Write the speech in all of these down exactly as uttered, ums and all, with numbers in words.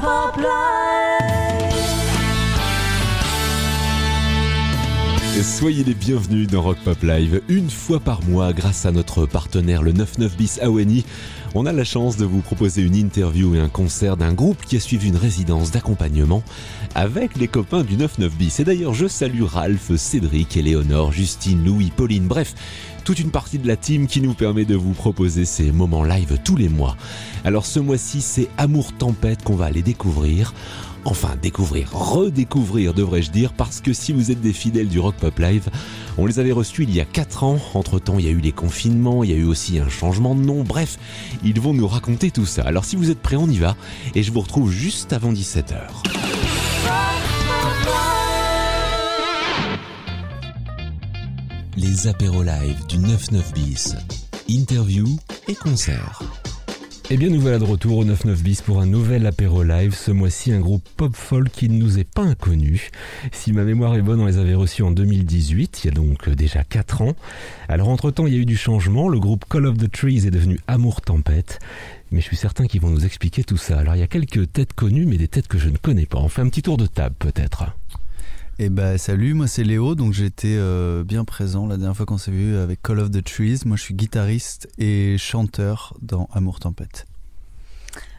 pop live. Soyez les bienvenus dans Rock Pop Live. Une fois par mois, grâce à notre partenaire le quatre-vingt-dix-neuf bis A O N I, on a la chance de vous proposer une interview et un concert d'un groupe qui a suivi une résidence d'accompagnement avec les copains du quatre-vingt-dix-neuf bis. Et d'ailleurs, je salue Ralph, Cédric, Éléonore, Justine, Louis, Pauline, bref, toute une partie de la team qui nous permet de vous proposer ces moments live tous les mois. Alors ce mois-ci, c'est Amour Tempête qu'on va aller découvrir. Enfin, découvrir, redécouvrir, devrais-je dire, parce que si vous êtes des fidèles du Rock Pop Live, on les avait reçus il y a quatre ans. Entre-temps, il y a eu les confinements, il y a eu aussi un changement de nom. Bref, ils vont nous raconter tout ça. Alors si vous êtes prêts, on y va. Et je vous retrouve juste avant dix-sept heures. Les apéros live du quatre-vingt-dix-neuf bis. Interview et concert. Eh bien, nous voilà de retour au quatre-vingt-dix-neuf bis pour un nouvel apéro live. Ce mois-ci, un groupe pop-folk qui ne nous est pas inconnu. Si ma mémoire est bonne, on les avait reçus en deux mille dix-huit, il y a donc déjà quatre ans. Alors, entre-temps, il y a eu du changement. Le groupe Call of the Trees est devenu Amour Tempête. Mais je suis certain qu'ils vont nous expliquer tout ça. Alors, il y a quelques têtes connues, mais des têtes que je ne connais pas. On fait un petit tour de table, peut-être. Eh ben, salut, moi c'est Léo, donc j'étais euh, bien présent la dernière fois qu'on s'est vu avec Call of the Trees. Moi je suis guitariste et chanteur dans Amour Tempête.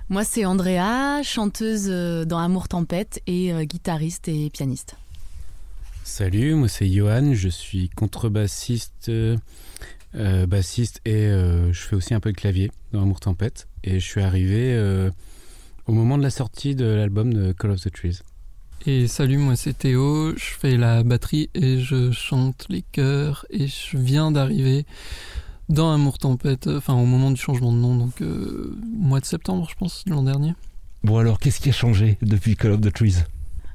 Moi c'est Andrea, chanteuse dans Amour Tempête et euh, guitariste et pianiste. Salut, moi c'est Johan, je suis contrebassiste, euh, bassiste et euh, je fais aussi un peu de clavier dans Amour Tempête. Et je suis arrivé euh, au moment de la sortie de l'album de Call of the Trees. Et salut, moi c'est Théo, je fais la batterie et je chante les chœurs et je viens d'arriver dans Amour Tempête, enfin au moment du changement de nom, donc euh, mois de septembre je pense, de l'an dernier. Bon alors, qu'est-ce qui a changé depuis Call of the Trees ?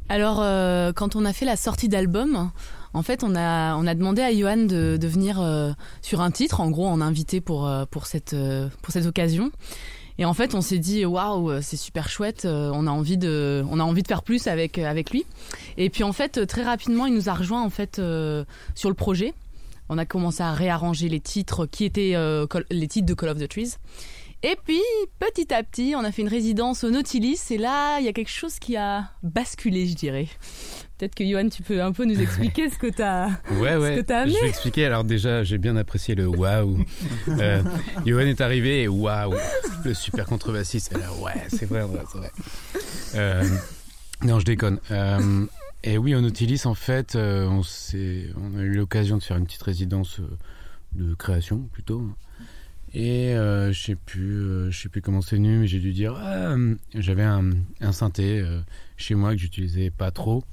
Alors, euh, quand on a fait la sortie d'album, en fait on a, on a demandé à Johan de, de venir euh, sur un titre, en gros on a invité pour, pour, cette, pour cette occasion. Et en fait, on s'est dit waouh, c'est super chouette. On a envie de, on a envie de faire plus avec avec lui. Et puis en fait, très rapidement, il nous a rejoint en fait euh, sur le projet. On a commencé à réarranger les titres qui étaient euh, les titres de Call of the Trees. Et puis petit à petit, on a fait une résidence au Nautilus. Et là, il y a quelque chose qui a basculé, je dirais. Peut-être que Johan, tu peux un peu nous expliquer ce que t'as, ouais, ouais. Ce que t'as amené. Je vais expliquer. Alors déjà, j'ai bien apprécié le waouh. Johan est arrivé et waouh, le super contrebassiste. Là, ouais, c'est vrai, c'est vrai. Euh, non, je déconne. Euh, et oui, on utilise en fait. Euh, on s'est, on a eu l'occasion de faire une petite résidence de création plutôt. Et euh, je sais plus, euh, je sais plus comment c'est venu, mais j'ai dû dire, ah, j'avais un, un synthé euh, chez moi que j'utilisais pas trop.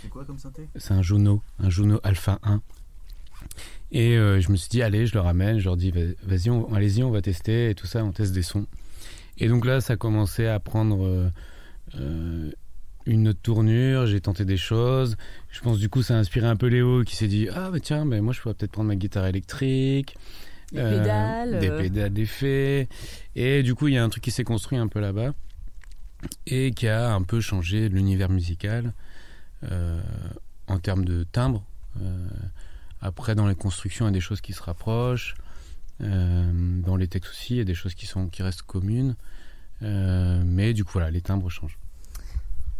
C'est quoi comme synthé ? C'est un Juno, un Juno Alpha un. Et euh, je me suis dit, allez, je le ramène, je leur dis, vas-y, on, allez-y, on va tester et tout ça, on teste des sons. Et donc là, ça commençait à prendre euh, une autre tournure, j'ai tenté des choses. Je pense du coup, ça a inspiré un peu Léo qui s'est dit, ah bah tiens, bah, moi je pourrais peut-être prendre ma guitare électrique, des euh, pédales, des pédales d'effet. Et du coup, il y a un truc qui s'est construit un peu là-bas et qui a un peu changé l'univers musical. Euh, en termes de timbre euh, après dans les constructions il y a des choses qui se rapprochent euh, dans les textes aussi il y a des choses qui, sont, qui restent communes euh, mais du coup voilà les timbres changent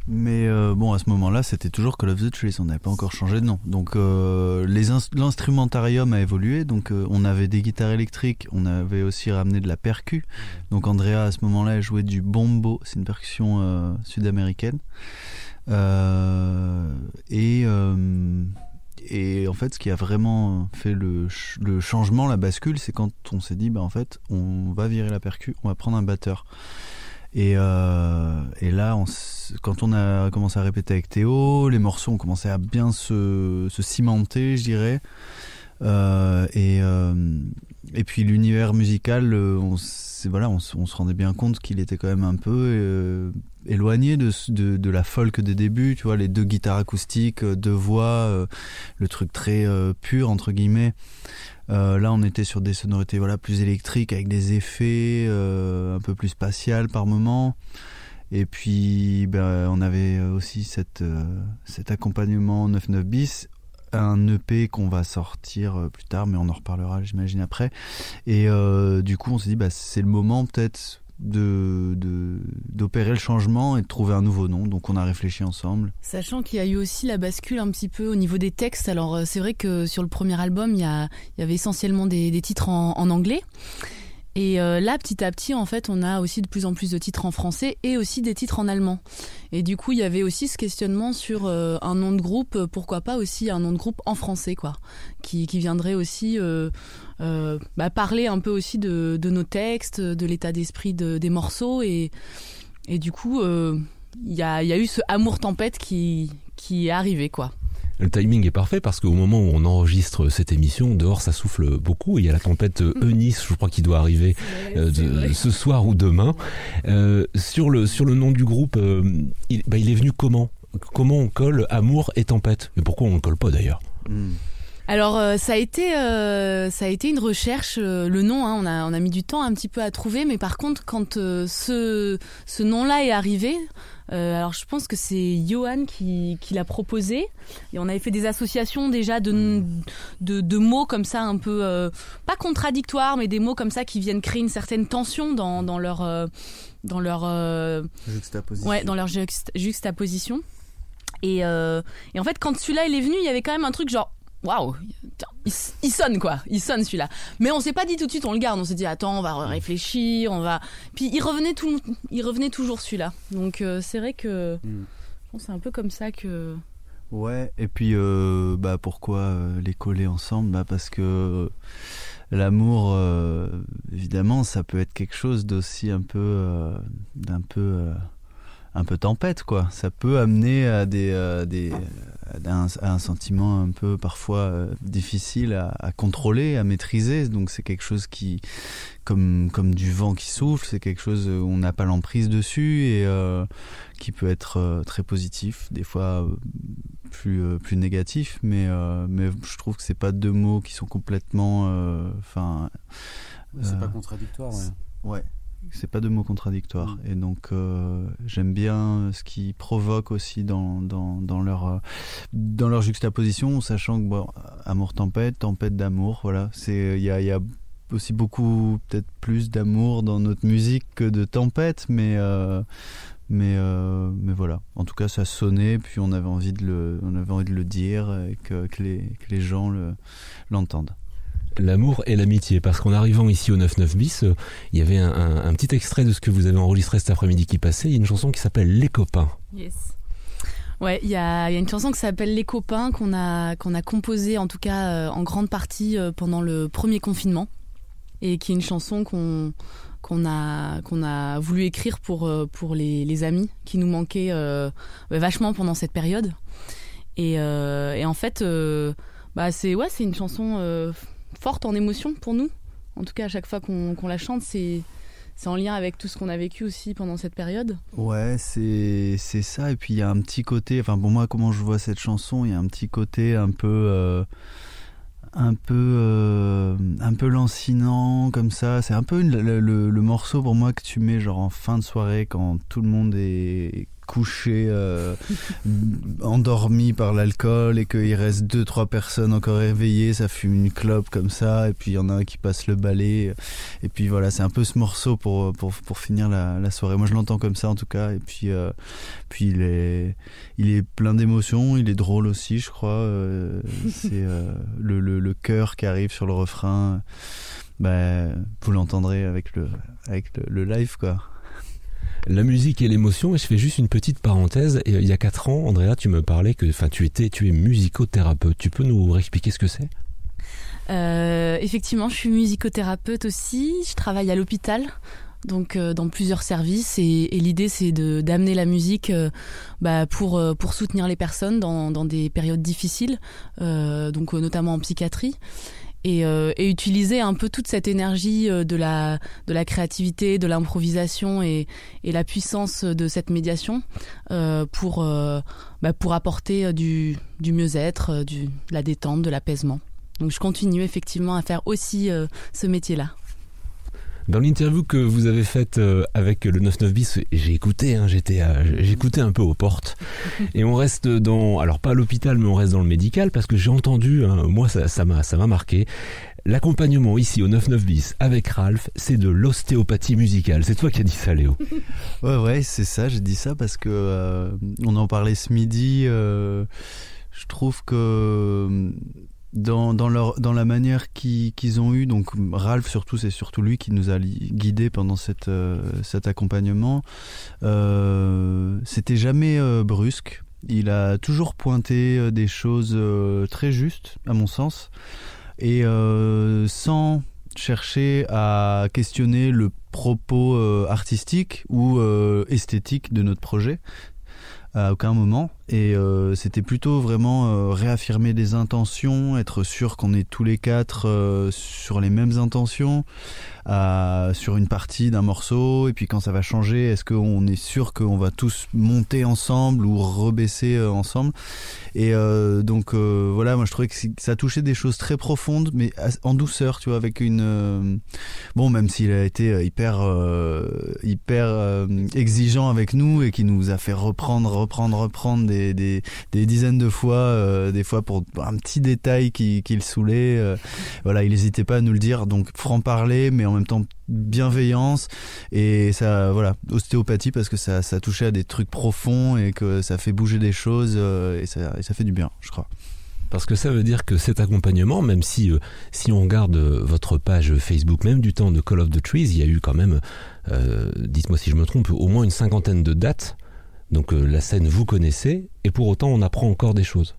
mais euh, bon à ce moment là c'était toujours Call of the Trees, on n'avait pas encore changé de nom donc euh, les ins- l'instrumentarium a évolué donc euh, on avait des guitares électriques, on avait aussi ramené de la percu donc Andrea à ce moment là jouait du bombo, c'est une percussion euh, sud-américaine. Euh, et, euh, et en fait ce qui a vraiment fait le, ch- le changement, la bascule, c'est quand on s'est dit bah, en fait on va virer la percu, on va prendre un batteur et, euh, et là on s- quand on a commencé à répéter avec Théo, les morceaux ont commencé à bien se, se cimenter je dirais euh, et, euh, et puis l'univers musical on, c'est, voilà, on, on se rendait bien compte qu'il était quand même un peu euh, éloigné de, de, de la folk des débuts, tu vois, les deux guitares acoustiques, deux voix, euh, le truc très euh, pur, entre guillemets. Euh, là, on était sur des sonorités voilà, plus électriques, avec des effets euh, un peu plus spatiales par moment. Et puis, bah, on avait aussi cette, euh, cet accompagnement quatre-vingt-dix-neuf bis, un E P qu'on va sortir plus tard, mais on en reparlera, j'imagine, après. Et euh, du coup, on s'est dit, bah, c'est le moment peut-être... de, de, d'opérer le changement et de trouver un nouveau nom. Donc on a réfléchi ensemble. Sachant qu'il y a eu aussi la bascule un petit peu au niveau des textes. Alors c'est vrai que sur le premier album, il y, a, il y avait essentiellement des, des titres en, en anglais. Et euh, là, petit à petit, en fait, on a aussi de plus en plus de titres en français et aussi des titres en allemand. Et du coup, il y avait aussi ce questionnement sur euh, un nom de groupe, pourquoi pas aussi un nom de groupe en français, quoi, qui, qui viendrait aussi euh, euh, bah, parler un peu aussi de, de nos textes, de l'état d'esprit de, des morceaux. Et, et du coup, il euh, y, y a eu ce Amour Tempête qui, qui est arrivé, quoi. Le timing est parfait parce qu'au moment où on enregistre cette émission, dehors ça souffle beaucoup. Il y a la tempête Eunice, je crois, qui doit arriver euh, de, ce soir ou demain. Euh, sur le sur le nom du groupe, euh, il, bah, il est venu comment ? Comment on colle Amour et Tempête ? Et pourquoi on ne colle pas d'ailleurs ? mmh. Alors euh, ça a été euh, ça a été une recherche, euh, le nom hein, on a on a mis du temps un petit peu à trouver, mais par contre quand euh, ce ce nom-là est arrivé, euh, alors je pense que c'est Johan qui qui l'a proposé et on avait fait des associations déjà de de, de mots comme ça un peu euh, pas contradictoires, mais des mots comme ça qui viennent créer une certaine tension dans dans leur euh, dans leur euh, juxtaposition. Ouais, dans leur juxt- juxtaposition. Et euh, et en fait quand celui-là il est venu, il y avait quand même un truc genre waouh, il, il sonne quoi, il sonne celui-là. Mais on s'est pas dit tout de suite, on le garde. On s'est dit attends, on va réfléchir, on va. Puis il revenait tout, il revenait toujours celui-là. Donc euh, c'est vrai que mm. bon, c'est un peu comme ça que. Ouais. Et puis euh, bah pourquoi euh, les coller ensemble ? Bah parce que l'amour, euh, évidemment, ça peut être quelque chose d'aussi un peu, euh, d'un peu. Euh... un peu tempête quoi, ça peut amener à des, à des à un, à un sentiment un peu parfois euh, difficile à, à contrôler, à maîtriser. Donc c'est quelque chose qui comme comme du vent qui souffle, c'est quelque chose où on n'a pas l'emprise dessus et euh, qui peut être euh, très positif, des fois euh, plus euh, plus négatif, mais euh, mais je trouve que c'est pas deux mots qui sont complètement enfin euh, c'est euh, pas contradictoire. Ouais, ouais. C'est pas de mots contradictoires et donc euh, j'aime bien ce qui provoque aussi dans dans dans leur dans leur juxtaposition, sachant que bon, amour tempête, tempête d'amour, voilà, c'est il y a il y a aussi beaucoup peut-être plus d'amour dans notre musique que de tempête, mais euh, mais euh, mais voilà, en tout cas ça sonnait, puis on avait envie de le on avait envie de le dire et que que les que les gens le l'entendent. L'amour et l'amitié, parce qu'en arrivant ici au neuf neuf bis, euh, il y avait un, un, un petit extrait de ce que vous avez enregistré cet après-midi qui passait. Il y a une chanson qui s'appelle Les Copains. Yes. Ouais, il y a, y a une chanson qui s'appelle Les Copains qu'on a, qu'on a composée en tout cas euh, en grande partie euh, pendant le premier confinement et qui est une chanson qu'on, qu'on, a, qu'on a voulu écrire pour, euh, pour les, les amis qui nous manquaient euh, vachement pendant cette période. Et, euh, et en fait, euh, bah c'est, ouais, c'est une chanson... Euh, forte en émotion pour nous. En tout cas, à chaque fois qu'on, qu'on la chante, c'est, c'est en lien avec tout ce qu'on a vécu aussi pendant cette période. Ouais, c'est, c'est ça. Et puis, il y a un petit côté... Enfin, pour moi, comment je vois cette chanson, il y a un petit côté un peu... Euh, un peu... Euh, un peu lancinant, comme ça. C'est un peu une, le, le, le morceau, pour moi, que tu mets genre en fin de soirée, quand tout le monde est... couché, euh, endormi par l'alcool et qu'il reste deux, trois personnes encore éveillées, ça fume une clope comme ça, et puis il y en a un qui passe le balai, et puis voilà, c'est un peu ce morceau pour, pour, pour finir la, la soirée. Moi je l'entends comme ça en tout cas, et puis, euh, puis il est, il est plein d'émotions, il est drôle aussi je crois, euh, c'est euh, le, le, le cœur qui arrive sur le refrain, bah, vous l'entendrez avec le, avec le, le live quoi. La musique et l'émotion, et je fais juste une petite parenthèse. Il y a quatre ans, Andrea, tu me parlais que, enfin, tu étais, tu es musicothérapeute. Tu peux nous réexpliquer ce que c'est ? euh, Effectivement, je suis musicothérapeute aussi. Je travaille à l'hôpital, donc euh, dans plusieurs services, et, et l'idée c'est de d'amener la musique euh, bah, pour euh, pour soutenir les personnes dans dans des périodes difficiles, euh, donc euh, notamment en psychiatrie. Et, euh, et utiliser un peu toute cette énergie de la, de la créativité, de l'improvisation et, et la puissance de cette médiation euh, pour, euh, bah pour apporter du, du mieux-être, du, de la détente, de l'apaisement. Donc je continue effectivement à faire aussi euh, ce métier-là. Dans l'interview que vous avez faite avec le neuf neuf bis, j'ai écouté, hein, j'étais, à, j'écoutais un peu aux portes. Et on reste dans, alors pas à l'hôpital, mais on reste dans le médical parce que j'ai entendu, hein, moi ça, ça m'a, ça m'a marqué. L'accompagnement ici au quatre-vingt-dix-neuf bis avec Ralph, c'est de l'ostéopathie musicale. C'est toi qui as dit ça, Léo. Ouais, ouais, c'est ça. J'ai dit ça parce que euh, on en parlait ce midi. Euh, je trouve que dans dans leur dans la manière qu'ils, qu'ils ont eu, donc Ralph surtout, c'est surtout lui qui nous a guidés pendant cette euh, cet accompagnement. Euh, c'était jamais euh, brusque. Il a toujours pointé des choses euh, très justes, à mon sens. Et euh, sans chercher à questionner le propos euh, artistique ou euh, esthétique de notre projet à aucun moment. Et euh, c'était plutôt vraiment euh, réaffirmer des intentions, être sûr qu'on est tous les quatre euh, sur les mêmes intentions à, sur une partie d'un morceau. Et puis quand ça va changer, est-ce qu'on est sûr qu'on va tous monter ensemble ou rebaisser euh, ensemble. Et euh, donc euh, voilà, moi je trouvais que ça touchait des choses très profondes, mais en douceur, tu vois, avec une euh, bon, même s'il a été hyper euh, hyper euh, exigeant avec nous et qui nous a fait reprendre reprendre reprendre des Des, des, des dizaines de fois, euh, des fois pour un petit détail qui, qui le saoulait. Euh, voilà, il n'hésitait pas à nous le dire. Donc franc-parler, mais en même temps bienveillance, et ça, voilà, ostéopathie, parce que ça, ça touchait à des trucs profonds et que ça fait bouger des choses, euh, et, ça, et ça fait du bien, je crois. Parce que ça veut dire que cet accompagnement, même si euh, si on regarde euh, votre page Facebook, même du temps de Call of the Trees, il y a eu quand même, euh, dites-moi si je me trompe, au moins une cinquantaine de dates. Donc euh, la scène, vous connaissez, et pour autant on apprend encore des choses.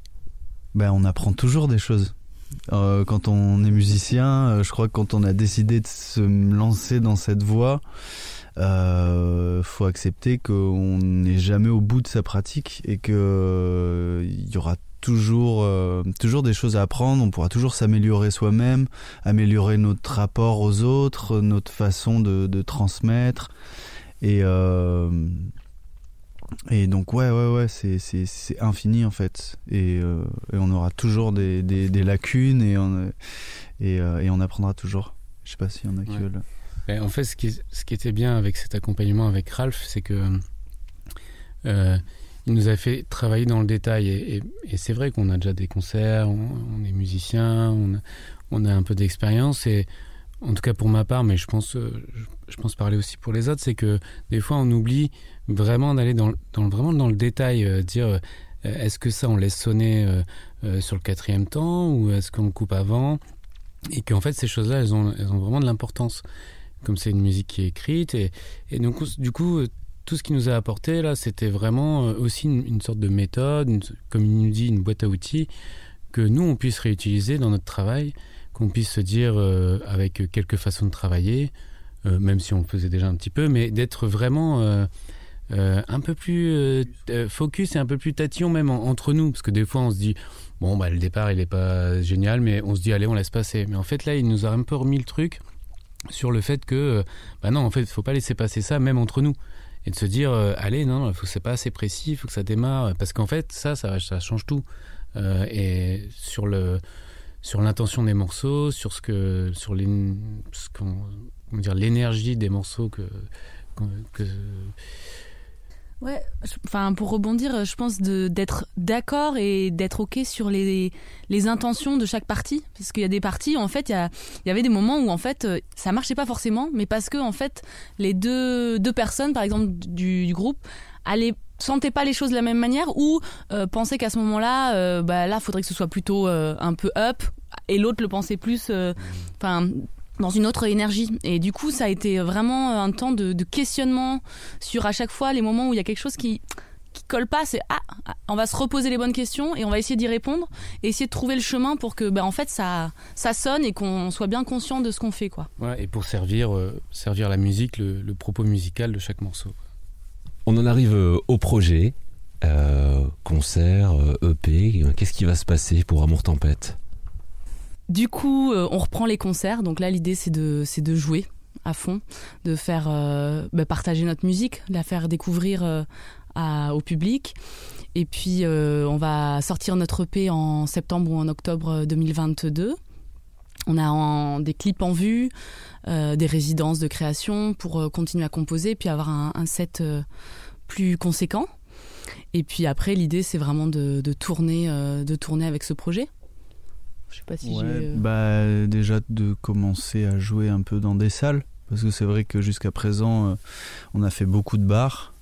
Ben, on apprend toujours des choses. Euh, quand on est musicien, euh, je crois que quand on a décidé de se lancer dans cette voie, euh, faut accepter qu'on n'est jamais au bout de sa pratique et que euh, y aura toujours, euh, toujours des choses à apprendre. On pourra toujours s'améliorer soi-même, améliorer notre rapport aux autres, notre façon de, de transmettre, et euh, Et donc ouais ouais ouais c'est c'est c'est infini en fait, et, euh, et on aura toujours des des, des lacunes, et on et, euh, et on apprendra toujours. Je sais pas s'il y en a qui veulent. Ouais. En fait, ce qui ce qui était bien avec cet accompagnement avec Ralph, c'est que euh, il nous a fait travailler dans le détail, et, et, et c'est vrai qu'on a déjà des concerts, on, on est musicien, on a, on a un peu d'expérience, et en tout cas pour ma part, mais je pense, je pense parler aussi pour les autres, c'est que des fois on oublie vraiment d'aller dans, dans, vraiment dans le détail, euh, dire euh, est-ce que ça on laisse sonner euh, euh, sur le quatrième temps, ou est-ce qu'on le coupe avant, et qu'en fait ces choses-là elles ont, elles ont vraiment de l'importance, comme c'est une musique qui est écrite, et, et donc du coup tout ce qu'il nous a apporté là, c'était vraiment euh, aussi une, une sorte de méthode, une, comme il nous dit, une boîte à outils que nous on puisse réutiliser dans notre travail, qu'on puisse se dire euh, avec quelques façons de travailler, euh, même si on le faisait déjà un petit peu, mais d'être vraiment euh, euh, un peu plus euh, focus et un peu plus tatillon même en, entre nous, parce que des fois on se dit bon bah le départ il est pas génial, mais on se dit allez on laisse passer, mais en fait là il nous a un peu remis le truc sur le fait que bah non en fait faut pas laisser passer ça même entre nous, et de se dire euh, allez non faut que c'est pas assez précis, faut que ça démarre, parce qu'en fait ça ça, ça change tout, euh, et sur le sur l'intention des morceaux, sur ce que, sur les, ce qu'on, comment dire, l'énergie des morceaux que, que, que... ouais, enfin pour rebondir, je pense de, d'être d'accord et d'être ok sur les les intentions de chaque partie, parce qu'il y a des parties où en fait il y a, il y avait des moments où en fait ça marchait pas forcément, mais parce que en fait les deux deux personnes par exemple du, du groupe allaient sentaient pas les choses de la même manière, ou euh, pensaient qu'à ce moment-là, euh, bah là, faudrait que ce soit plutôt euh, un peu up, et l'autre le pensait plus, enfin, euh, dans une autre énergie. Et du coup, ça a été vraiment un temps de, de questionnement sur à chaque fois les moments où il y a quelque chose qui qui colle pas. C'est ah, on va se reposer les bonnes questions et on va essayer d'y répondre, et essayer de trouver le chemin pour que, bah en fait, ça ça sonne et qu'on soit bien conscient de ce qu'on fait, quoi. Ouais, et pour servir euh, servir la musique, le, le propos musical de chaque morceau. On en arrive au projet, euh, concert, E P, qu'est-ce qui va se passer pour Amour Tempête ? Du coup, euh, on reprend les concerts, donc là l'idée c'est de, c'est de jouer à fond, de faire euh, bah, partager notre musique, la faire découvrir euh, à, au public, et puis euh, on va sortir notre E P en septembre ou en octobre deux mille vingt-deux. On a en, des clips en vue, euh, des résidences de création pour euh, continuer à composer et puis avoir un, un set euh, plus conséquent. Et puis après, l'idée, c'est vraiment de, de, tourner, euh, de tourner avec ce projet. Je sais pas si ouais, j'ai... Bah, déjà de commencer à jouer un peu dans des salles, parce que c'est vrai que jusqu'à présent, euh, on a fait beaucoup de bars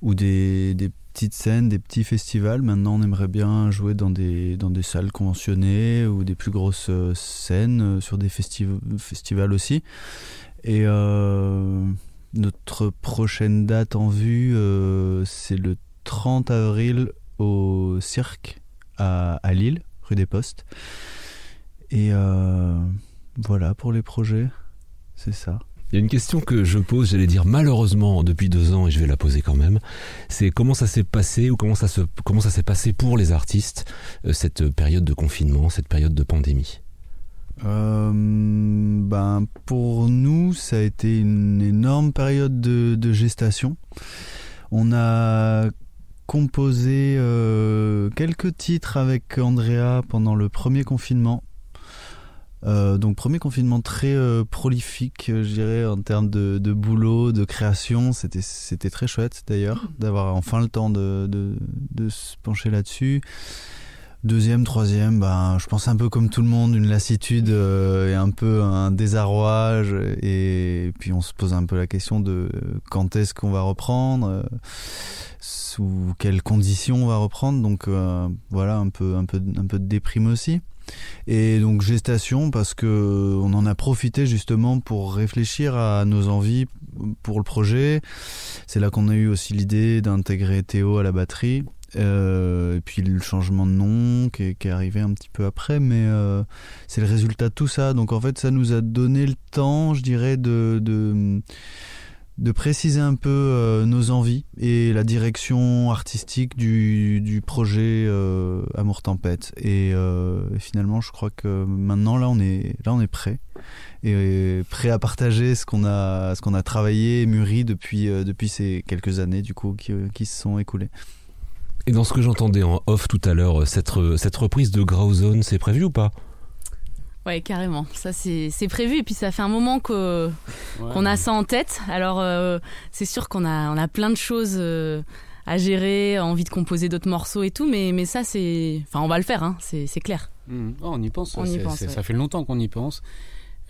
ou des, des petites scènes, des petits festivals. Maintenant, on aimerait bien jouer dans des, dans des salles conventionnées ou des plus grosses euh, scènes euh, sur des festiv- festivals aussi. Et euh, notre prochaine date en vue, euh, c'est le trente avril au Cirque à, à Lille, rue des Postes. Et euh, voilà pour les projets, c'est ça. Il y a une question que je pose, j'allais dire malheureusement depuis deux ans, et je vais la poser quand même, c'est comment ça s'est passé ou comment ça, se, comment ça s'est passé pour les artistes, cette période de confinement, cette période de pandémie ? Euh, ben pour nous, ça a été une énorme période de, de gestation. On a composé euh, quelques titres avec Andrea pendant le premier confinement. Euh, donc premier confinement très euh, prolifique, je dirais, en termes de, de boulot, de création. C'était, c'était très chouette d'ailleurs d'avoir enfin le temps de, de, de se pencher là-dessus. Deuxième, troisième, ben, je pense un peu comme tout le monde, une lassitude euh, et un peu un désarroi. Et puis on se pose un peu la question de quand est-ce qu'on va reprendre, euh, sous quelles conditions on va reprendre. Donc euh, voilà, un peu, un, peu, un peu de déprime aussi. Et donc gestation, parce qu'on en a profité justement pour réfléchir à nos envies pour le projet. C'est là qu'on a eu aussi l'idée d'intégrer Théo à la batterie. Euh, et puis le changement de nom qui est, qui est arrivé un petit peu après, mais euh, c'est le résultat de tout ça. Donc en fait ça nous a donné le temps, je dirais, de, de, de préciser un peu euh, nos envies et la direction artistique du, du projet euh, Amour Tempête. Et euh, finalement je crois que maintenant là on est, là, on est prêt et, et prêt à partager ce qu'on a, ce qu'on a travaillé et mûri depuis, euh, depuis ces quelques années du coup, qui, qui se sont écoulées. Et dans ce que j'entendais en off tout à l'heure, cette, cette reprise de Grauzone, c'est prévu ou pas ? Ouais, carrément. Ça, c'est, c'est prévu. Et puis, ça fait un moment que, ouais, qu'on a ça en tête. Alors, euh, c'est sûr qu'on a, on a plein de choses euh, à gérer, envie de composer d'autres morceaux et tout. Mais, mais ça, c'est... Enfin, on va le faire, hein, c'est, c'est clair. Mmh. Oh, on y pense. On y pense, ouais. Ça fait longtemps qu'on y pense.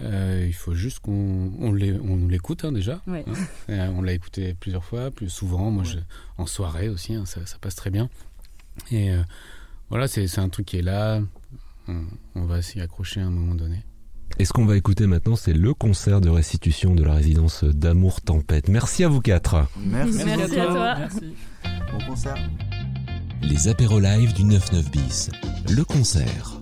Euh, il faut juste qu'on on on l'écoute hein, déjà. Ouais. Hein. Euh, on l'a écouté plusieurs fois, plus souvent. Moi, ouais. je, en soirée aussi, hein, ça, ça passe très bien. Et euh, voilà, c'est, c'est un truc qui est là. On, on va s'y accrocher à un moment donné. Et ce qu'on va écouter maintenant, c'est le concert de restitution de la résidence d'Amour Tempête. Merci à vous quatre. Merci, Merci à toi. Merci. Bon concert. Les apéros live du quatre-vingt-dix-neuf bis. Le concert.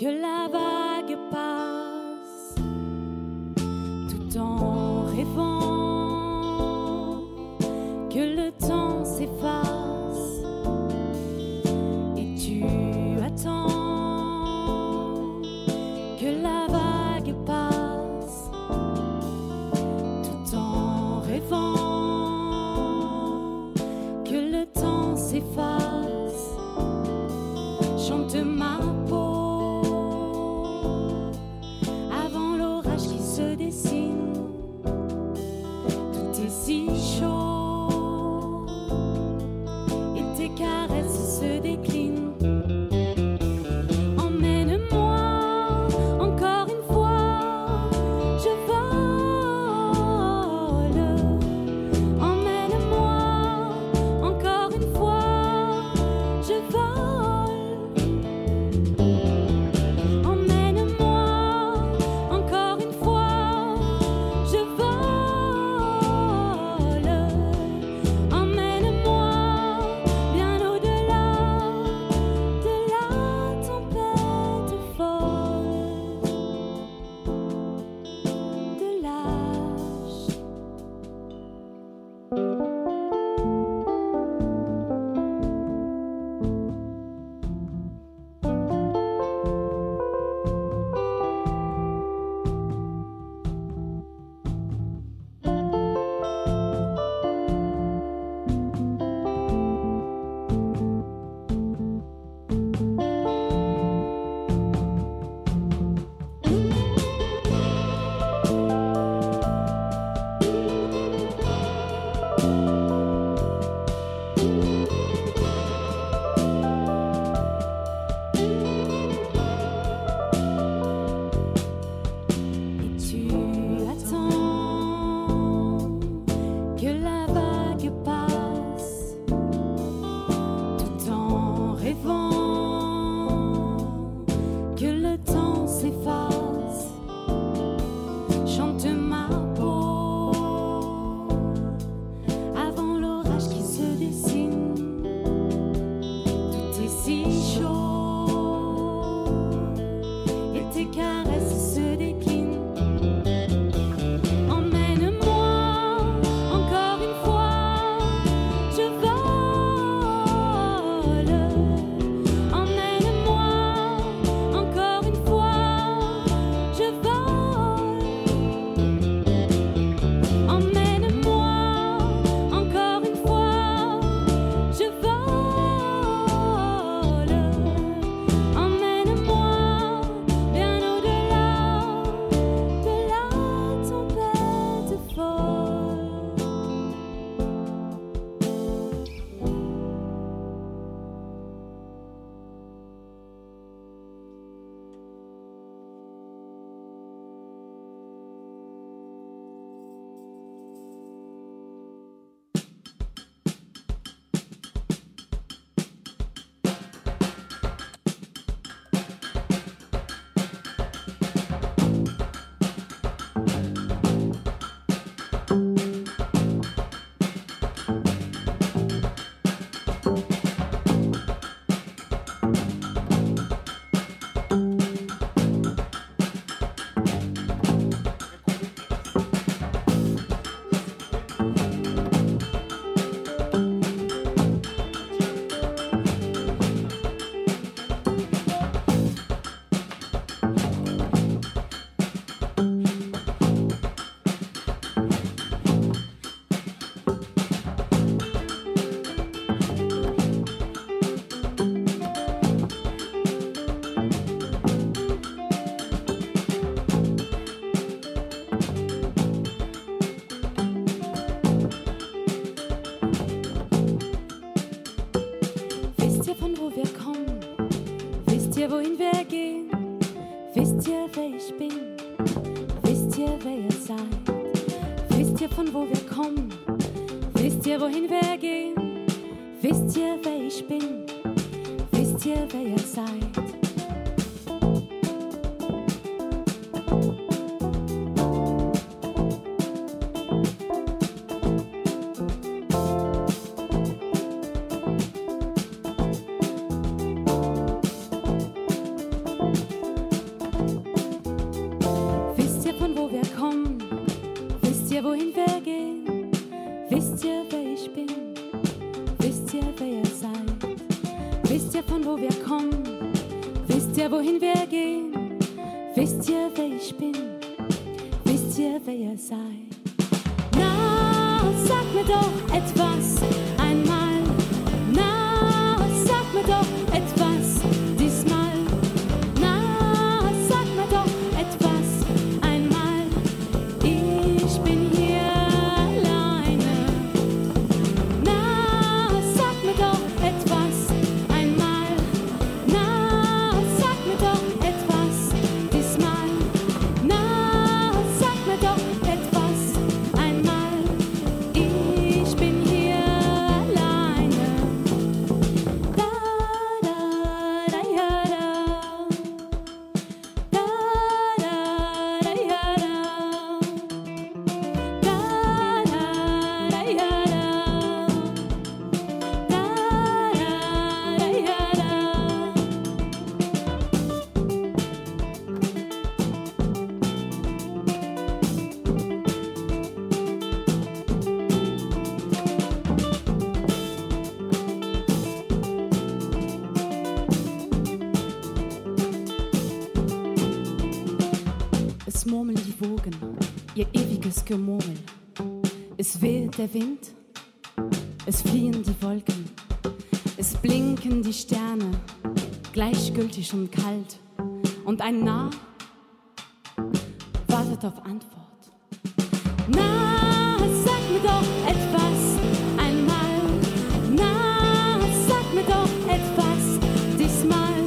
Que la vague s'efface et tu attends que la vague passe tout en rêvant que le temps s'efface. Chante ma peau avant l'orage qui se dessine. Tout est si chaud. Wisst ihr, von wo wir kommen? Wisst ihr, wohin wir gehen? Wisst ihr, wer ich bin? Wisst ihr, wer ihr seid? Na, sag mir doch etwas einmal. Na, sag mir doch etwas diesmal. Na, sag mir doch etwas einmal. Ich bin hier alleine. Na, sag mir doch etwas einmal. Na, sag mir doch etwas diesmal. Na, sag mir doch etwas einmal. Ich bin hier alleine. Da, da, da, ja, da. Da, da, da, ja, da. Da, da, da, ja, da. Da, da, da, ja, da. Es murmeln die Wogen, ihr ewiges Gemurmel. Es weht der Wind, es fliehen die Wolken. Es blinken die Sterne, gleichgültig und kalt. Und ein Narr wartet auf Antwort. Na, sag mir doch etwas einmal. Na, sag mir doch etwas diesmal.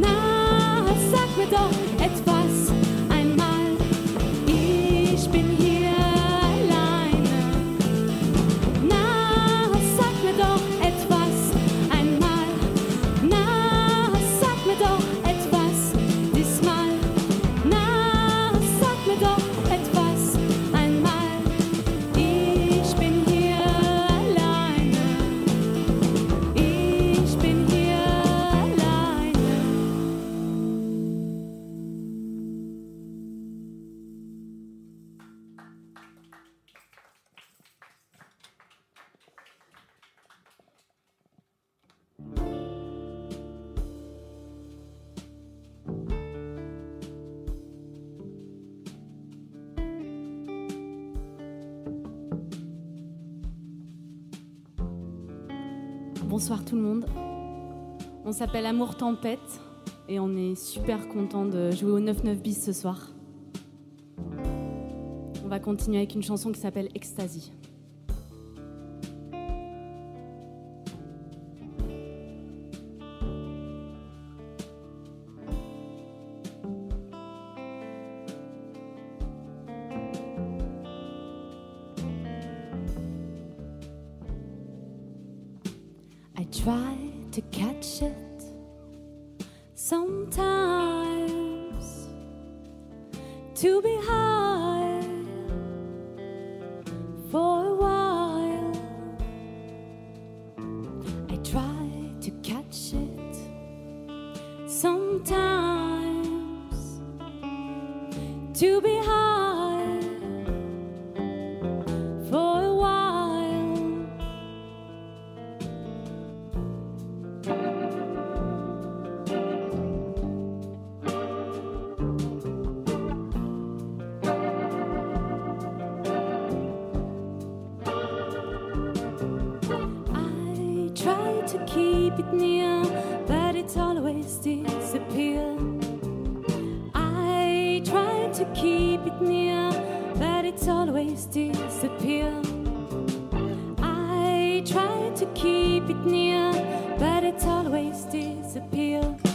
Na, sag mir doch etwas einmal. Ich bin hier alleine. Na, sag mir doch etwas einmal. Na, sag mir doch etwas diesmal. Na, sag mir doch etwas einmal. Ich bin hier alleine. Ich bin hier alleine. Bonsoir tout le monde. On s'appelle Amour Tempête et on est super content de jouer au quatre-vingt-dix-neuf bis ce soir. On va continuer avec une chanson qui s'appelle Ecstasy. I try to catch it sometimes, to be high for a while. I try to catch it sometimes, to be high for a while. I try to keep it near, but it always disappears. I try to keep it near, but it always disappears. I try to keep it near, but it always disappears. I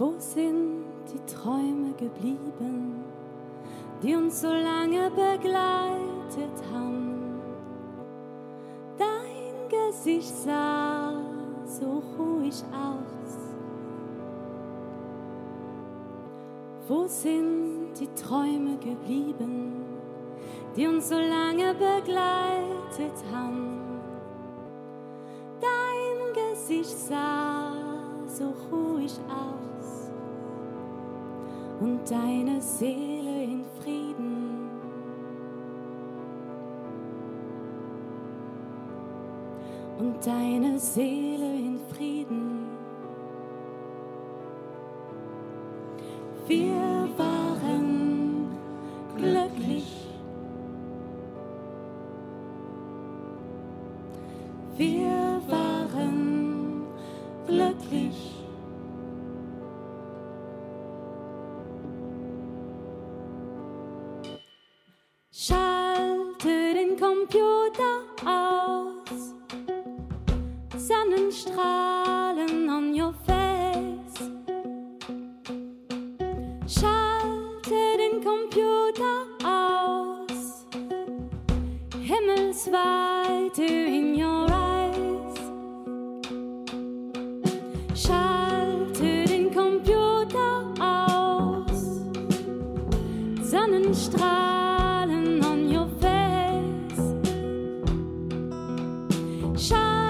Wo sind die Träume geblieben, die uns so lange begleitet haben? Dein Gesicht sah so ruhig aus. Wo sind die Träume geblieben, die uns so lange begleitet haben? Dein Gesicht sah so ruhig aus und deine Seele in Frieden. Und deine Seele in Frieden. Wir waren glücklich. Wir waren glücklich. Schalte den Computer aus. Sonnenstrahlen on your face. Schalte den Computer aus. Himmelsweite in your eyes. Schalte den Computer aus. Sonnenstrahlen on your face. Schalte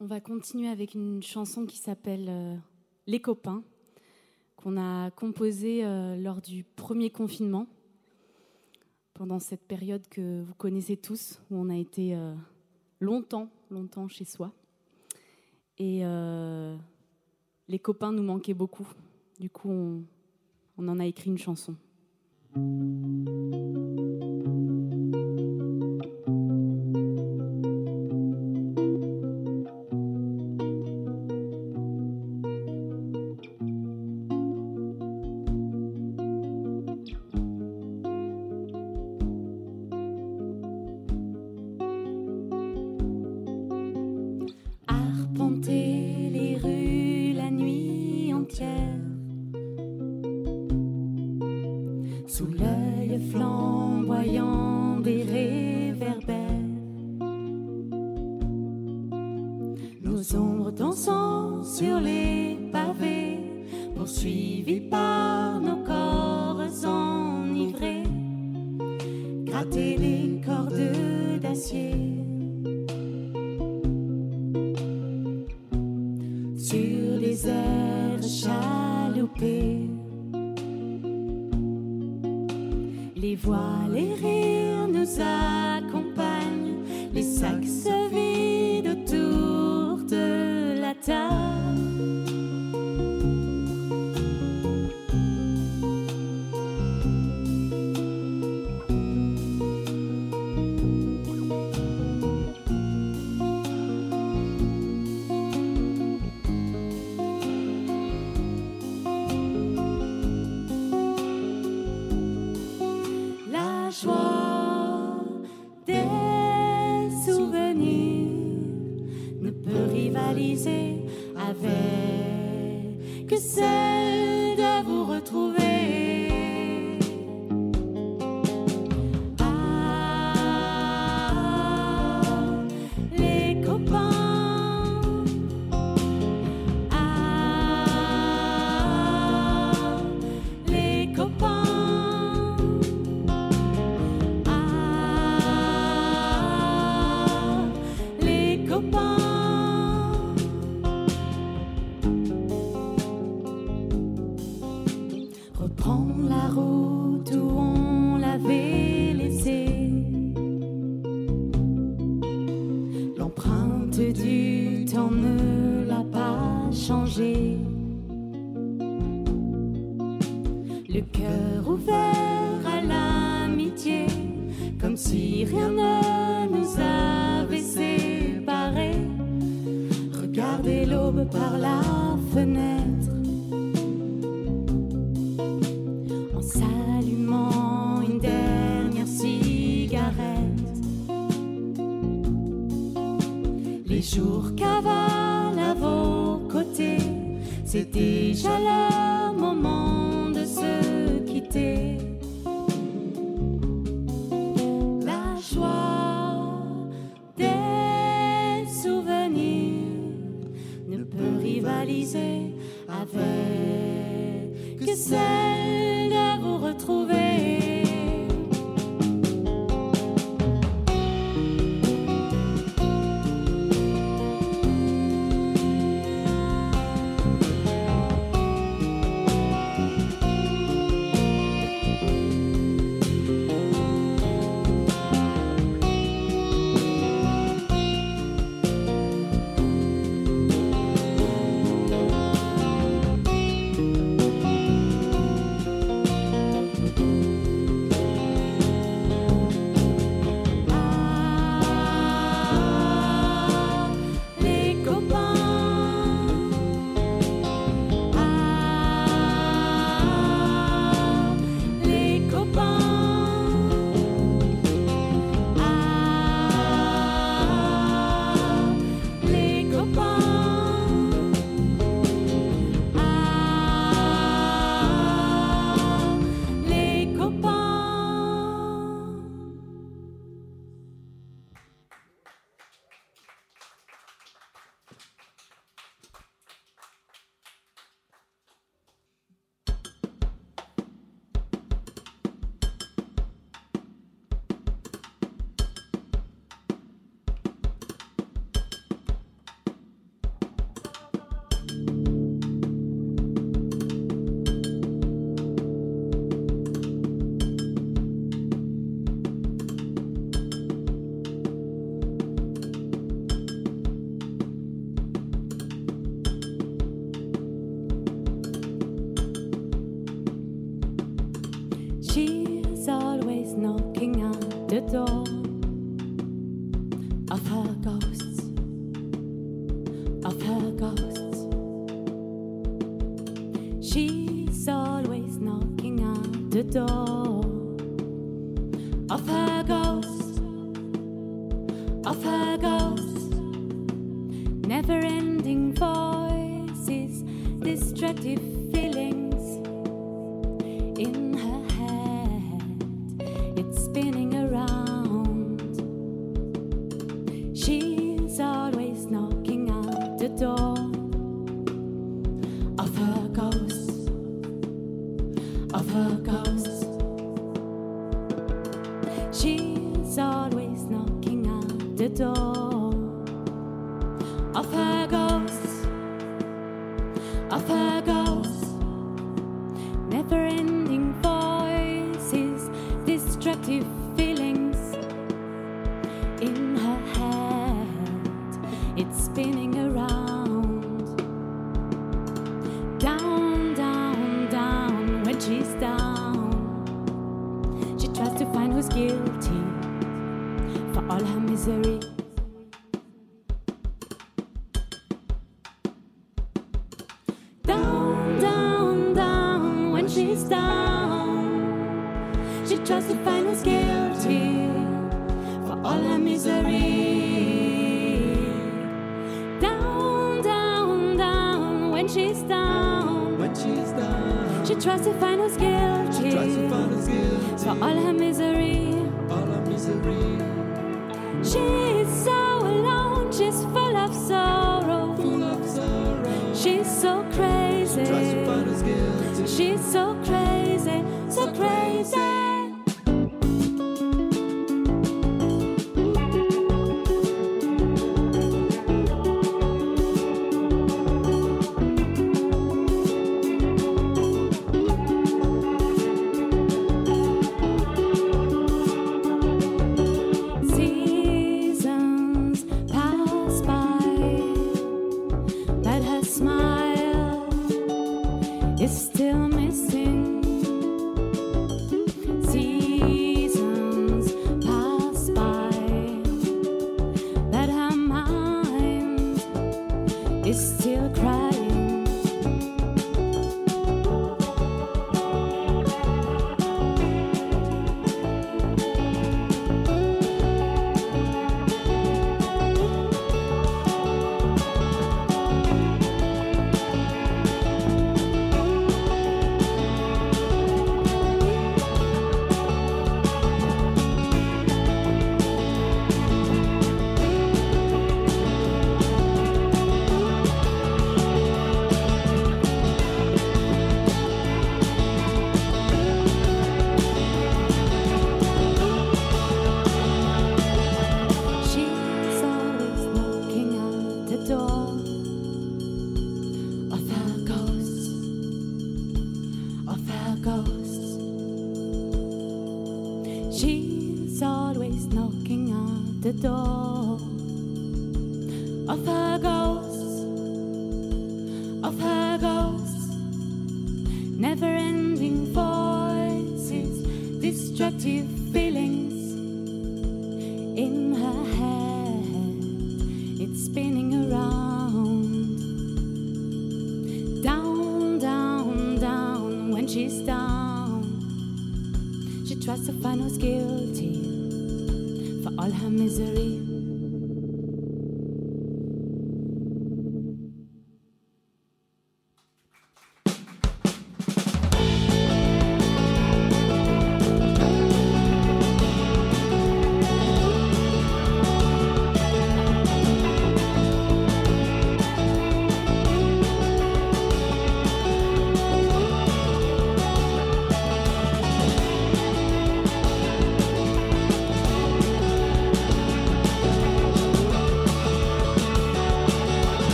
On va continuer avec une chanson qui s'appelle euh, « Les copains » qu'on a composée euh, lors du premier confinement, pendant cette période que vous connaissez tous, où on a été euh, longtemps, longtemps chez soi. Et euh, les copains nous manquaient beaucoup. Du coup, on, on en a écrit une chanson. he's knocking at the door of her ghosts, of her ghosts. She's always knocking at the door of her ghosts, of her ghosts. Never-ending voices, destructive feelings in her head, it's spinning around. She's always knocking at the door of her ghosts, of her ghosts. She's always knocking at the door of her ghosts, of her ghosts. Never-ending voices, destructive feelings in her head, it's spinning around. Down, down, down, when she's down, she tries to find who's guilty for all her misery. Tries to find who's guilty for all her misery. Down, down, down, when she's down, when she's down, she tries to find who's guilty, guilty for all her misery, all her misery. She's so alone, she's full of sorrow, full of sorrow. She's so crazy, she tries to find who's guilty. She's so crazy, so, so crazy, crazy.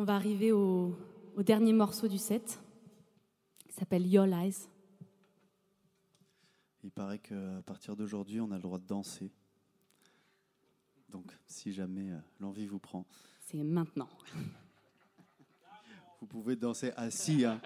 On va arriver au, au dernier morceau du set, qui s'appelle Your Eyes. Il paraît qu'à partir d'aujourd'hui, on a le droit de danser. Donc, si jamais euh, l'envie vous prend... C'est maintenant. Vous pouvez danser assis, hein.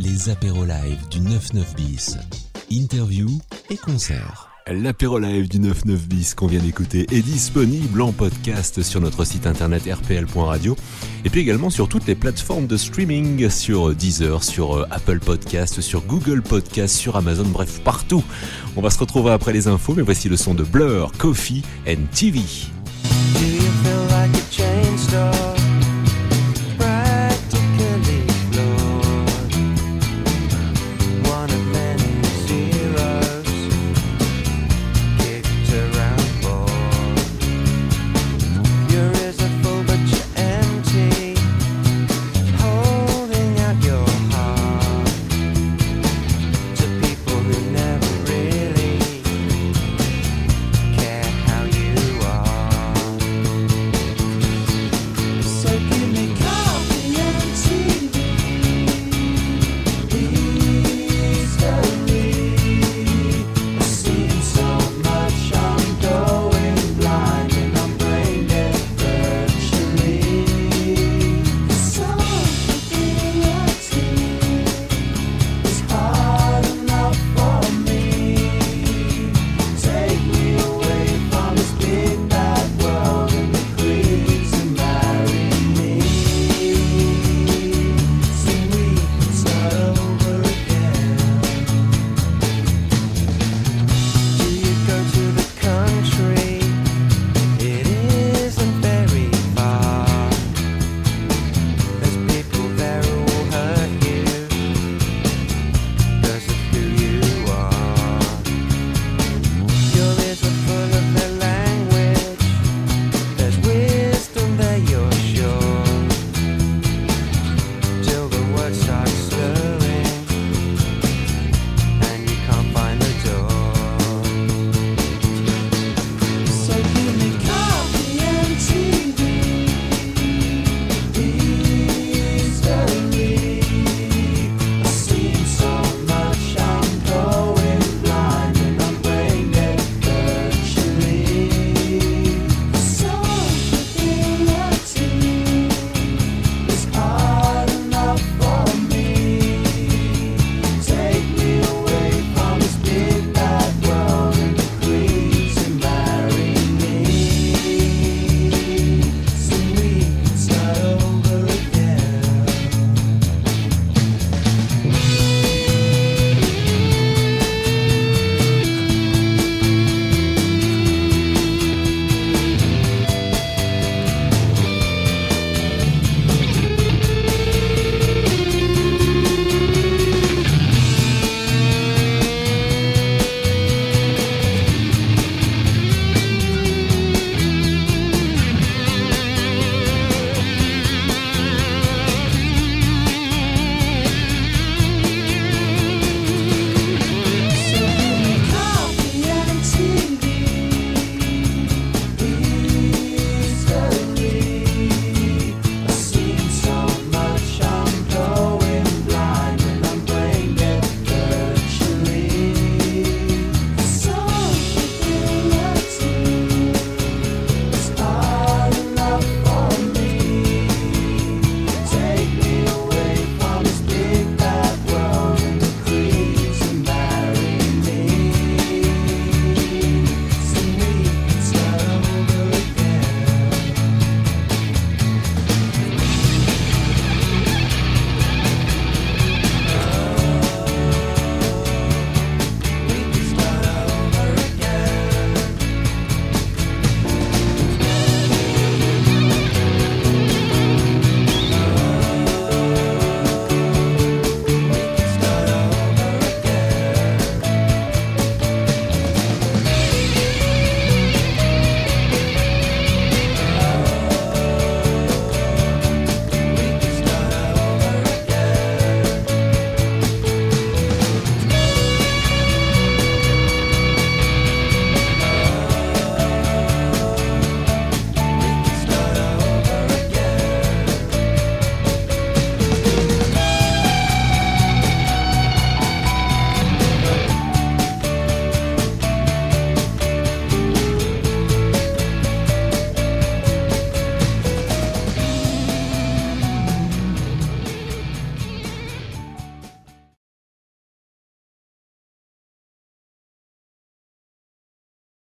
les apéros live du quatre-vingt-dix-neuf bis, interviews et concerts. L'apéro live du quatre-vingt-dix-neuf bis qu'on vient d'écouter est disponible en podcast sur notre site internet r p l point radio et puis également sur toutes les plateformes de streaming, sur Deezer, sur Apple Podcast, sur Google Podcast, sur Amazon, bref partout. On va se retrouver après les infos, mais voici le son de Blur, Coffee and T V. Do you feel like a chain store?